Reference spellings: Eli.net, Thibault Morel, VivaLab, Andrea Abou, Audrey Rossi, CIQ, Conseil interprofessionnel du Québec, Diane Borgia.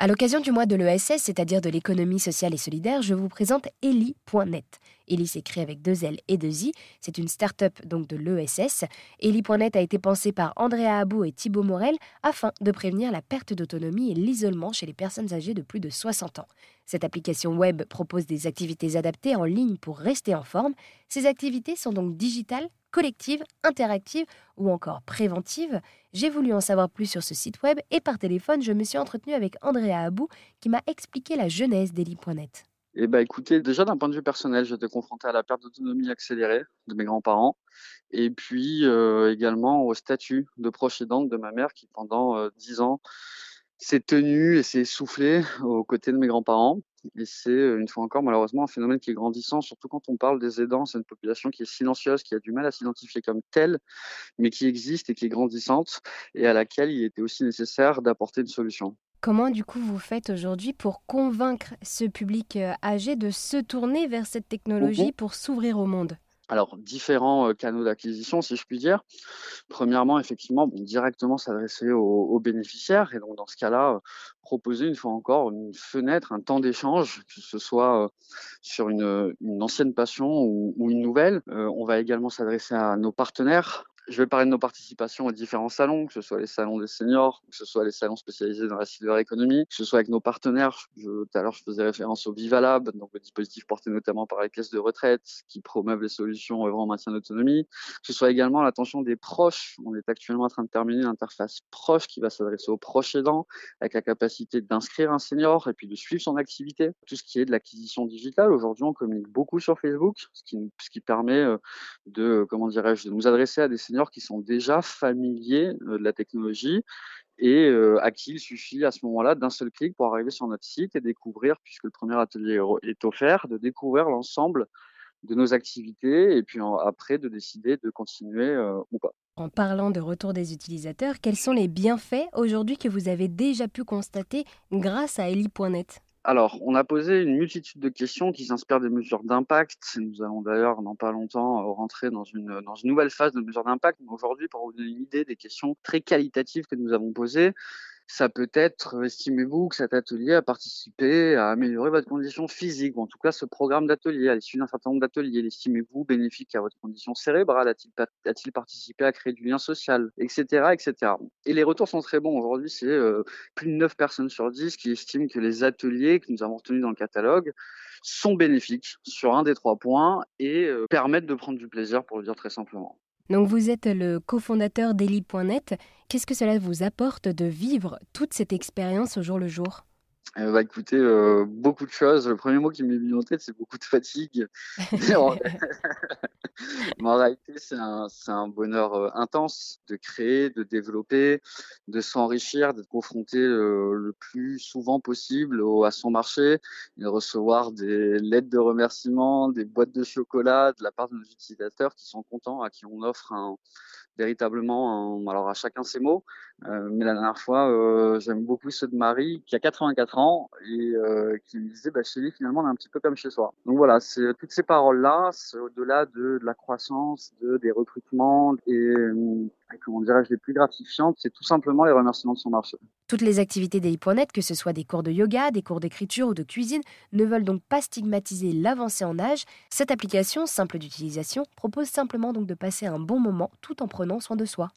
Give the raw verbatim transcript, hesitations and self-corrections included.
À l'occasion du mois de l'E S S, c'est-à-dire de l'économie sociale et solidaire, je vous présente Eli point net. Eli s'écrit avec deux L et deux I. C'est une start-up donc de l'E S S. Eli point net a été pensée par Andrea Abou et Thibault Morel afin de prévenir la perte d'autonomie et l'isolement chez les personnes âgées de plus de soixante ans. Cette application web propose des activités adaptées en ligne pour rester en forme. Ces activités sont donc digitales, collective, interactive ou encore préventive. J'ai voulu en savoir plus sur ce site web et par téléphone, je me suis entretenue avec Andrea Abou qui m'a expliqué la genèse d'Eli point net. Eh ben, écoutez, déjà d'un point de vue personnel, j'étais confronté à la perte d'autonomie accélérée de mes grands-parents et puis euh, également au statut de proche aidante de ma mère qui pendant euh, dix ans s'est tenue et s'est essoufflée aux côtés de mes grands-parents. Et c'est, une fois encore, malheureusement, un phénomène qui est grandissant, surtout quand on parle des aidants. C'est une population qui est silencieuse, qui a du mal à s'identifier comme telle, mais qui existe et qui est grandissante, et à laquelle il était aussi nécessaire d'apporter une solution. Comment, du coup, vous faites aujourd'hui pour convaincre ce public âgé de se tourner vers cette technologie pour s'ouvrir au monde ? Alors, différents canaux d'acquisition, si je puis dire. Premièrement, effectivement, bon, directement s'adresser aux, aux bénéficiaires et donc dans ce cas-là, euh, proposer une fois encore une fenêtre, un temps d'échange, que ce soit euh, sur une, une ancienne passion ou, ou une nouvelle. Euh, on va également s'adresser à nos partenaires. Je vais parler de nos participations aux différents salons, que ce soit les salons des seniors, que ce soit les salons spécialisés dans la cyberéconomie, que ce soit avec nos partenaires. Je, tout à l'heure, je faisais référence au VivaLab, donc le dispositif porté notamment par les caisses de retraite qui promeuvent les solutions œuvrant en maintien d'autonomie. Que ce soit également l'attention des proches. On est actuellement en train de terminer l'interface proche qui va s'adresser aux proches aidants avec la capacité d'inscrire un senior et puis de suivre son activité. Tout ce qui est de l'acquisition digitale. Aujourd'hui, on communique beaucoup sur Facebook, ce qui, ce qui permet de, comment dirais-je, de nous adresser à des seniors qui sont déjà familiers de la technologie et à qui il suffit à ce moment-là d'un seul clic pour arriver sur notre site et découvrir, puisque le premier atelier est offert, de découvrir l'ensemble de nos activités et puis après de décider de continuer ou pas. En parlant de retour des utilisateurs, quels sont les bienfaits aujourd'hui que vous avez déjà pu constater grâce à Eli point net ? Alors, on a posé une multitude de questions qui s'inspirent des mesures d'impact. Nous allons d'ailleurs, dans pas longtemps, rentrer dans une, dans une nouvelle phase de mesures d'impact. Mais aujourd'hui, pour vous donner une idée des questions très qualitatives que nous avons posées, ça peut être, estimez-vous que cet atelier a participé à améliorer votre condition physique, ou en tout cas ce programme d'atelier, à l'issue d'un certain nombre d'ateliers, l'estimez-vous bénéfique à votre condition cérébrale, a-t-il, a-t-il participé à créer du lien social, et cetera, et cetera. Et les retours sont très bons. Aujourd'hui, c'est euh, plus de neuf personnes sur dix qui estiment que les ateliers que nous avons retenus dans le catalogue sont bénéfiques sur un des trois points et euh, permettent de prendre du plaisir, pour le dire très simplement. Donc vous êtes le cofondateur d'Eli point net. Qu'est-ce que cela vous apporte de vivre toute cette expérience au jour le jour ? Elle va écouter euh, beaucoup de choses. Le premier mot qui m'est venu en tête, c'est beaucoup de fatigue. Mais en réalité, c'est un, c'est un bonheur euh, intense de créer, de développer, de s'enrichir, d'être confronté euh, le plus souvent possible au, à son marché, de recevoir des lettres de remerciement, des boîtes de chocolat de la part de nos utilisateurs qui sont contents, à qui on offre un, véritablement, un, alors à chacun ses mots. Euh, mais la dernière fois, euh, j'aime beaucoup ceux de Marie qui a quatre-vingt-quatre ans et euh, qui me disait bah, « chez lui, finalement, on est un petit peu comme chez soi ». Donc voilà, c'est, toutes ces paroles-là, c'est au-delà de, de la croissance, de, des recrutements et, et comment dirais-je, les plus gratifiantes, c'est tout simplement les remerciements de son marché. Toutes les activités d'Eli point net, que ce soit des cours de yoga, des cours d'écriture ou de cuisine, ne veulent donc pas stigmatiser l'avancée en âge. Cette application, simple d'utilisation, propose simplement donc de passer un bon moment tout en prenant soin de soi.